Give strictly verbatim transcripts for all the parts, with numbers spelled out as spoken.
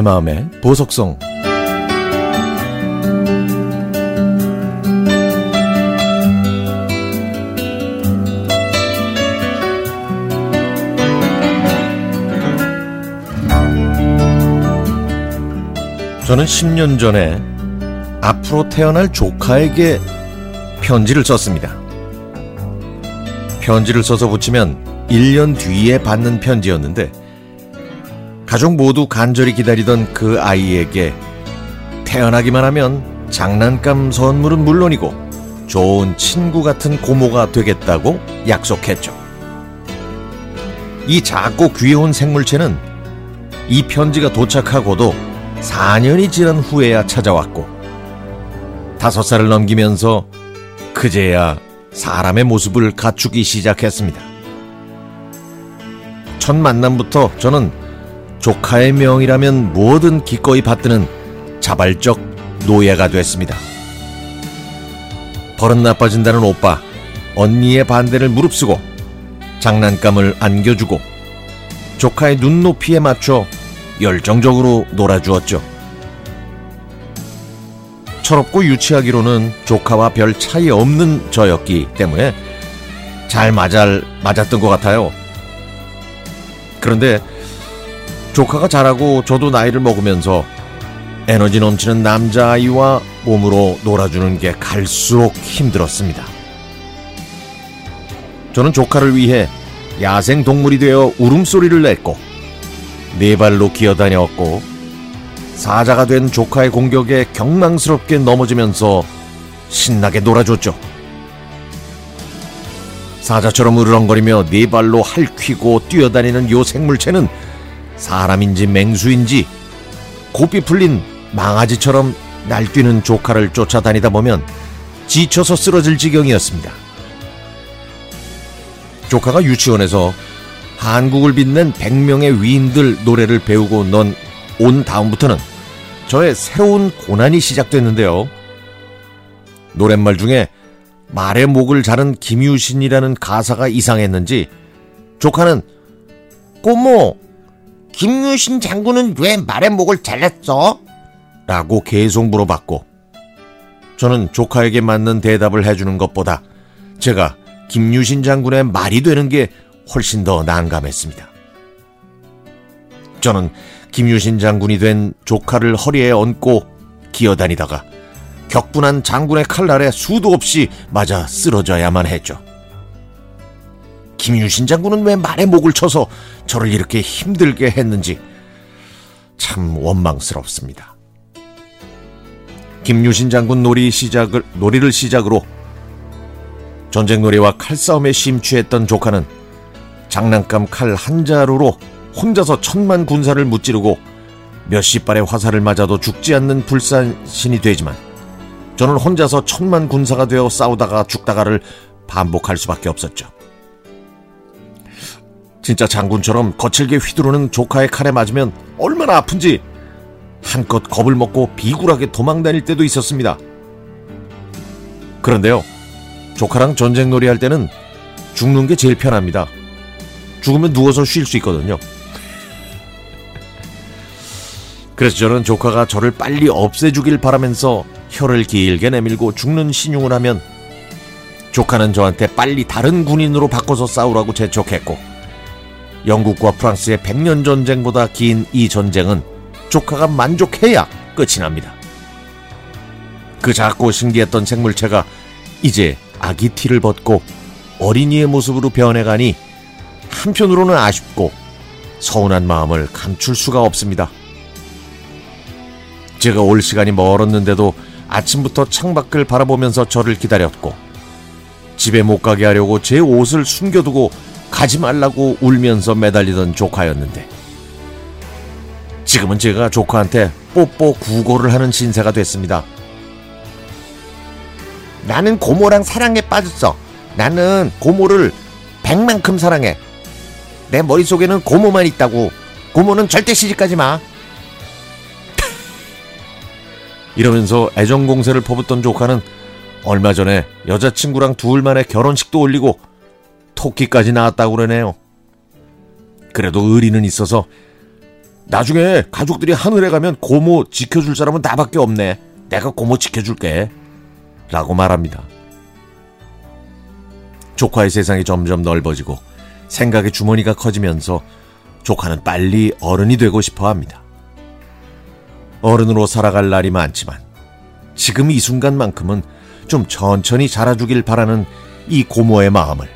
내 마음의 보석성. 저는 십 년 전에 앞으로 태어날 조카에게 편지를 썼습니다. 편지를 써서 붙이면 일 년 뒤에 받는 편지였는데 가족 모두 간절히 기다리던 그 아이에게 태어나기만 하면 장난감 선물은 물론이고 좋은 친구 같은 고모가 되겠다고 약속했죠. 이 작고 귀여운 생물체는 이 편지가 도착하고도 사 년이 지난 후에야 찾아왔고 다섯 살을 넘기면서 그제야 사람의 모습을 갖추기 시작했습니다. 첫 만남부터 저는 조카의 명이라면 뭐든 기꺼이 받드는 자발적 노예가 됐습니다. 버릇 나빠진다는 오빠, 언니의 반대를 무릅쓰고 장난감을 안겨주고 조카의 눈높이에 맞춰 열정적으로 놀아주었죠. 철없고 유치하기로는 조카와 별 차이 없는 저였기 때문에 잘 맞아, 맞았던 것 같아요. 그런데 조카가 자라고 저도 나이를 먹으면서 에너지 넘치는 남자아이와 몸으로 놀아주는 게 갈수록 힘들었습니다. 저는 조카를 위해 야생동물이 되어 울음소리를 냈고 네 발로 기어다녔고 사자가 된 조카의 공격에 경망스럽게 넘어지면서 신나게 놀아줬죠. 사자처럼 으르렁거리며 네 발로 할퀴고 뛰어다니는 요 생물체는 사람인지 맹수인지 고삐 풀린 망아지처럼 날뛰는 조카를 쫓아다니다 보면 지쳐서 쓰러질 지경이었습니다. 조카가 유치원에서 한국을 빛낸 백 명의 위인들 노래를 배우고 넌 온 다음부터는 저의 새로운 고난이 시작됐는데요. 노랫말 중에 말의 목을 자른 김유신이라는 가사가 이상했는지 조카는 꼬모, 김유신 장군은 왜 말의 목을 잘랐어? 라고 계속 물어봤고 저는 조카에게 맞는 대답을 해주는 것보다 제가 김유신 장군의 말이 되는 게 훨씬 더 난감했습니다. 저는 김유신 장군이 된 조카를 허리에 얹고 기어다니다가 격분한 장군의 칼날에 수도 없이 맞아 쓰러져야만 했죠. 김유신 장군은 왜 말에 목을 쳐서 저를 이렇게 힘들게 했는지 참 원망스럽습니다. 김유신 장군 놀이 시작을, 놀이를 시작으로 전쟁놀이와 칼싸움에 심취했던 조카는 장난감 칼 한 자루로 혼자서 천만 군사를 무찌르고 몇십 발의 화살을 맞아도 죽지 않는 불사신이 되지만 저는 혼자서 천만 군사가 되어 싸우다가 죽다가를 반복할 수밖에 없었죠. 진짜 장군처럼 거칠게 휘두르는 조카의 칼에 맞으면 얼마나 아픈지 한껏 겁을 먹고 비굴하게 도망다닐 때도 있었습니다. 그런데요, 조카랑 전쟁놀이 할 때는 죽는 게 제일 편합니다. 죽으면 누워서 쉴 수 있거든요. 그래서 저는 조카가 저를 빨리 없애주길 바라면서 혀를 길게 내밀고 죽는 신용을 하면 조카는 저한테 빨리 다른 군인으로 바꿔서 싸우라고 재촉했고 영국과 프랑스의 백 년 전쟁보다 긴 이 전쟁은 조카가 만족해야 끝이 납니다. 그 작고 신기했던 생물체가 이제 아기 티를 벗고 어린이의 모습으로 변해가니 한편으로는 아쉽고 서운한 마음을 감출 수가 없습니다. 제가 올 시간이 멀었는데도 아침부터 창밖을 바라보면서 저를 기다렸고 집에 못 가게 하려고 제 옷을 숨겨두고 가지 말라고 울면서 매달리던 조카였는데 지금은 제가 조카한테 뽀뽀 구걸을 하는 신세가 됐습니다. 나는 고모랑 사랑에 빠졌어. 나는 고모를 백만큼 사랑해. 내 머릿속에는 고모만 있다고. 고모는 절대 시집가지 마. 이러면서 애정공세를 퍼붓던 조카는 얼마 전에 여자친구랑 둘만의 결혼식도 올리고 토끼까지 낳았다고 그러네요. 그래도 의리는 있어서 나중에 가족들이 하늘에 가면 고모 지켜줄 사람은 나밖에 없네. 내가 고모 지켜줄게. 라고 말합니다. 조카의 세상이 점점 넓어지고 생각의 주머니가 커지면서 조카는 빨리 어른이 되고 싶어 합니다. 어른으로 살아갈 날이 많지만 지금 이 순간만큼은 좀 천천히 자라주길 바라는 이 고모의 마음을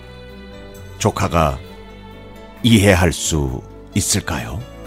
조카가 이해할 수 있을까요?